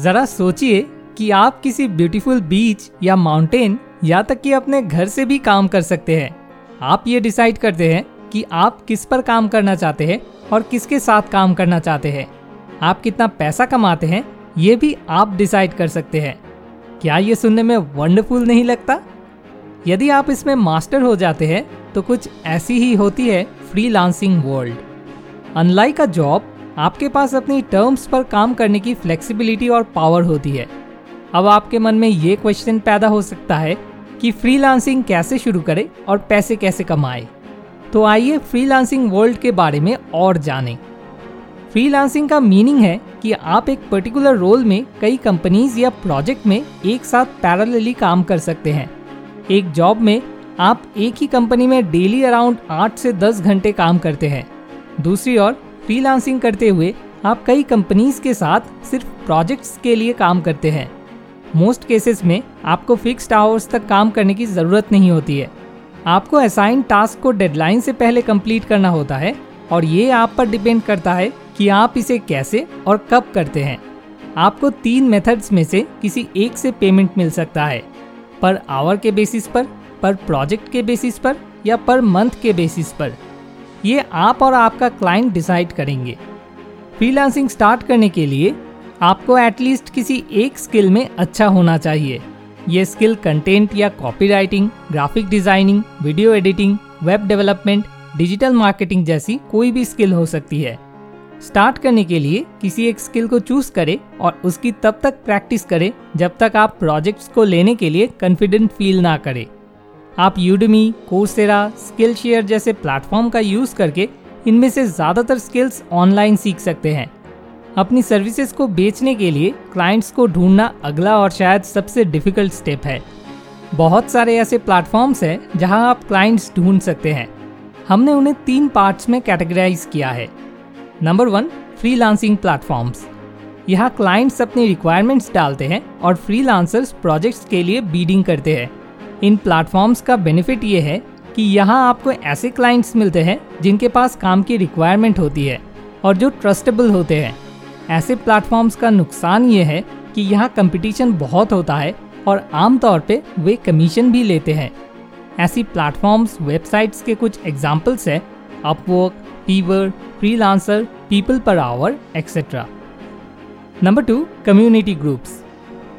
जरा सोचिए कि आप किसी ब्यूटीफुल बीच या माउंटेन या तक कि अपने घर से भी काम कर सकते हैं। आप ये डिसाइड करते हैं कि आप किस पर काम करना चाहते हैं और किसके साथ काम करना चाहते हैं। आप कितना पैसा कमाते हैं ये भी आप डिसाइड कर सकते हैं। क्या ये सुनने में वंडरफुल नहीं लगता? यदि आप इसमें मास्टर हो जाते हैं तो कुछ ऐसी ही होती है freelancing world. Unlike a job, आपके पास अपनी टर्म्स पर काम करने की फ्लेक्सिबिलिटी और पावर होती है। अब आपके मन में ये क्वेश्चन पैदा हो सकता है कि फ्रीलांसिंग कैसे शुरू करें और पैसे कैसे कमाएं? तो आइए फ्रीलांसिंग वर्ल्ड के बारे में और जानें। फ्रीलांसिंग का मीनिंग है कि आप एक पर्टिकुलर रोल में कई कंपनीज या प्रोजेक्ट में एक साथ पैरेलली काम कर सकते हैं। एक जॉब में आप एक ही कंपनी में डेली अराउंड 8 से 10 घंटे काम करते हैं। दूसरी ओर फ्रीलांसिंग करते हुए आप कई कंपनीज के साथ सिर्फ प्रोजेक्ट्स के लिए काम करते हैं। मोस्ट केसेस में आपको फिक्स्ड आवर्स तक काम करने की ज़रूरत नहीं होती है। आपको असाइन टास्क को डेडलाइन से पहले कंप्लीट करना होता है और ये आप पर डिपेंड करता है कि आप इसे कैसे और कब करते हैं। आपको 3 मेथड्स में से किसी एक से पेमेंट मिल सकता है, पर आवर के बेसिस पर प्रोजेक्ट के बेसिस पर या पर मंथ के बेसिस पर। ये आप और आपका क्लाइंट डिसाइड करेंगे। फ्रीलांसिंग स्टार्ट करने के लिए आपको एटलीस्ट किसी एक स्किल में अच्छा होना चाहिए। ये स्किल कंटेंट या copywriting, graphic designing, video editing, web development, digital marketing जैसी कोई भी स्किल हो सकती है। स्टार्ट करने के लिए किसी एक स्किल को चूज करें और उसकी तब तक प्रैक्टिस करें जब तक आप प्रोजेक्ट्स को लेने के लिए कॉन्फिडेंट फील ना करें। आप यूडमी, कोर्सेरा, स्किलशेयर जैसे प्लेटफॉर्म का यूज़ करके इनमें से ज़्यादातर स्किल्स ऑनलाइन सीख सकते हैं। अपनी सर्विसेज को बेचने के लिए क्लाइंट्स को ढूंढना अगला और शायद सबसे डिफ़िकल्ट स्टेप है। बहुत सारे ऐसे प्लेटफॉर्म्स हैं जहां आप क्लाइंट्स ढूंढ सकते हैं। हमने उन्हें 3 पार्ट्स में कैटेगराइज किया है। Number 1, freelancing platforms. यहाँ क्लाइंट्स अपनी रिक्वायरमेंट्स डालते हैं और फ्रीलांसर्स प्रोजेक्ट्स के लिए बीडिंग करते हैं। इन प्लेटफॉर्म्स का बेनिफिट ये है कि यहाँ आपको ऐसे क्लाइंट्स मिलते हैं जिनके पास काम की रिक्वायरमेंट होती है और जो ट्रस्टेबल होते हैं। ऐसे प्लेटफॉर्म्स का नुकसान ये है कि यहाँ कंपटीशन बहुत होता है और आमतौर पे वे कमीशन भी लेते हैं। ऐसी प्लेटफॉर्म्स वेबसाइट्स के कुछ एग्जाम्पल्स हैं: Upwork, Fiverr, freelancer, people per hour, etcetera. Number 2, community groups.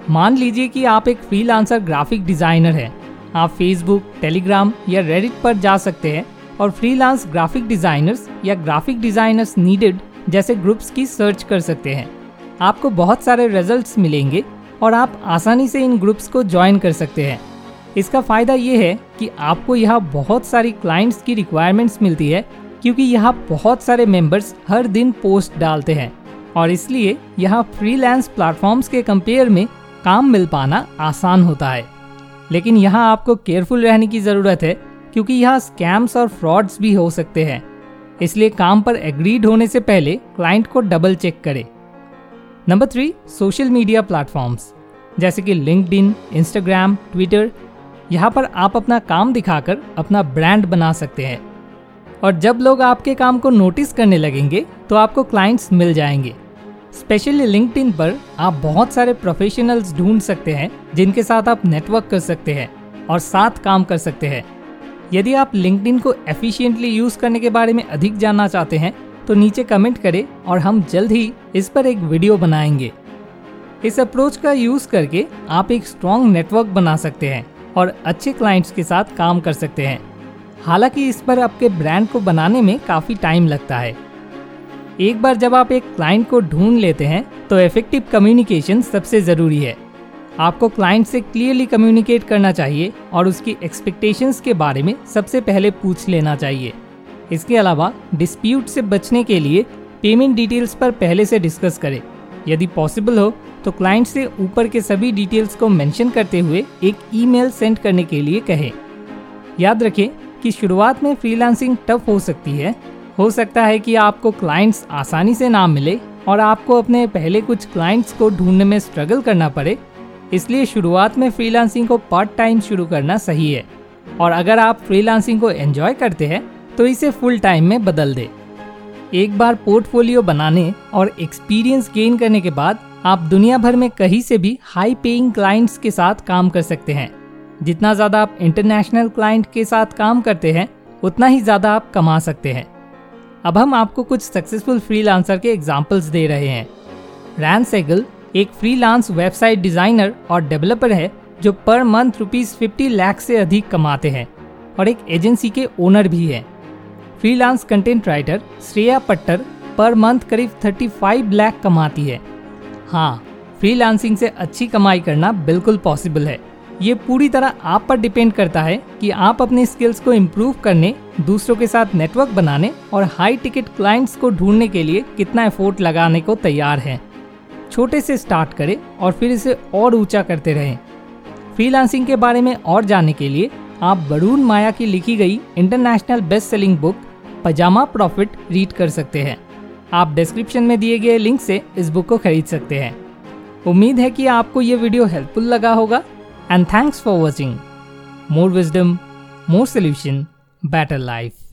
मान लीजिए कि आप एक फ्रीलांसर ग्राफिक डिज़ाइनर हैं। आप फेसबुक, टेलीग्राम या रेडिट पर जा सकते हैं और फ्रीलांस ग्राफिक डिज़ाइनर्स या ग्राफिक डिज़ाइनर्स नीडेड जैसे ग्रुप्स की सर्च कर सकते हैं। आपको बहुत सारे रिजल्ट्स मिलेंगे और आप आसानी से इन ग्रुप्स को ज्वाइन कर सकते हैं। इसका फ़ायदा ये है कि आपको यहाँ बहुत सारी क्लाइंट्स की रिक्वायरमेंट्स मिलती है, क्योंकि यहाँ बहुत सारे मेंबर्स हर दिन पोस्ट डालते हैं और इसलिए यहाँ फ्रीलांस प्लेटफॉर्म्स के कंपेयर में काम मिल पाना आसान होता है। लेकिन यहाँ आपको केयरफुल रहने की ज़रूरत है, क्योंकि यहाँ स्कैम्स और फ्रॉड्स भी हो सकते हैं। इसलिए काम पर एग्रीड होने से पहले क्लाइंट को डबल चेक करें। नंबर 3, सोशल मीडिया प्लेटफॉर्म्स जैसे कि लिंक्डइन, इंस्टाग्राम, ट्विटर। यहाँ पर आप अपना काम दिखाकर अपना ब्रांड बना सकते हैं और जब लोग आपके काम को नोटिस करने लगेंगे तो आपको क्लाइंट्स मिल जाएंगे। स्पेशली लिंक्डइन पर आप बहुत सारे प्रोफेशनल्स ढूंढ सकते हैं जिनके साथ आप नेटवर्क कर सकते हैं और साथ काम कर सकते हैं। यदि आप लिंक्डइन को एफिशिएंटली यूज़ करने के बारे में अधिक जानना चाहते हैं तो नीचे कमेंट करें और हम जल्द ही इस पर एक वीडियो बनाएंगे। इस अप्रोच का यूज़ करके आप एक स्ट्रॉन्ग नेटवर्क बना सकते हैं और अच्छे क्लाइंट्स के साथ काम कर सकते हैं। हालांकि इस पर आपके ब्रांड को बनाने में काफ़ी टाइम लगता है। एक बार जब आप एक क्लाइंट को ढूंढ लेते हैं तो इफेक्टिव कम्युनिकेशन सबसे ज़रूरी है। आपको क्लाइंट से क्लियरली कम्युनिकेट करना चाहिए और उसकी एक्सपेक्टेशंस के बारे में सबसे पहले पूछ लेना चाहिए। इसके अलावा डिस्प्यूट से बचने के लिए पेमेंट डिटेल्स पर पहले से डिस्कस करें। यदि पॉसिबल हो तो क्लाइंट से ऊपर के सभी डिटेल्स को मेंशन करते हुए एक ईमेल सेंड करने के लिए कहें। याद रखें कि शुरुआत में फ्रीलांसिंग टफ हो सकती है। हो सकता है कि आपको क्लाइंट्स आसानी से ना मिले और आपको अपने पहले कुछ क्लाइंट्स को ढूंढने में स्ट्रगल करना पड़े। इसलिए शुरुआत में फ्रीलांसिंग को पार्ट टाइम शुरू करना सही है और अगर आप फ्रीलांसिंग को एंजॉय करते हैं तो इसे फुल टाइम में बदल दें। एक बार पोर्टफोलियो बनाने और एक्सपीरियंस गेन करने के बाद आप दुनिया भर में कहीं से भी हाई पेइंग क्लाइंट्स के साथ काम कर सकते हैं। जितना ज़्यादा आप इंटरनेशनल क्लाइंट के साथ काम करते हैं उतना ही ज़्यादा आप कमा सकते हैं। अब हम आपको कुछ सक्सेसफुल फ्रीलांसर के एग्जाम्पल्स दे रहे हैं। रैन सेगल एक फ्रीलांस वेबसाइट डिज़ाइनर और डेवलपर है जो पर मंथ ₹50 लाख से अधिक कमाते हैं और एक एजेंसी के ओनर भी हैं। Freelance content writer Shreya Patel per month करीब ₹35 लाख कमाती है। हाँ, फ्रीलांसिंग से अच्छी कमाई करना बिल्कुल पॉसिबल है। ये पूरी तरह आप पर डिपेंड करता है कि आप अपने स्किल्स को इम्प्रूव करने, दूसरों के साथ नेटवर्क बनाने और हाई टिकट क्लाइंट्स को ढूंढने के लिए कितना एफर्ट लगाने को तैयार हैं। छोटे से स्टार्ट करें और फिर इसे और ऊंचा करते रहें। फ्रीलांसिंग के बारे में और जानने के लिए आप वरुण माया की लिखी गई international best selling book pajama profit read कर सकते हैं। आप डिस्क्रिप्शन में दिए गए लिंक से इस बुक को खरीद सकते हैं। उम्मीद है कि आपको ये वीडियो हेल्पफुल लगा होगा। And thanks for watching. More wisdom, more solution, better life.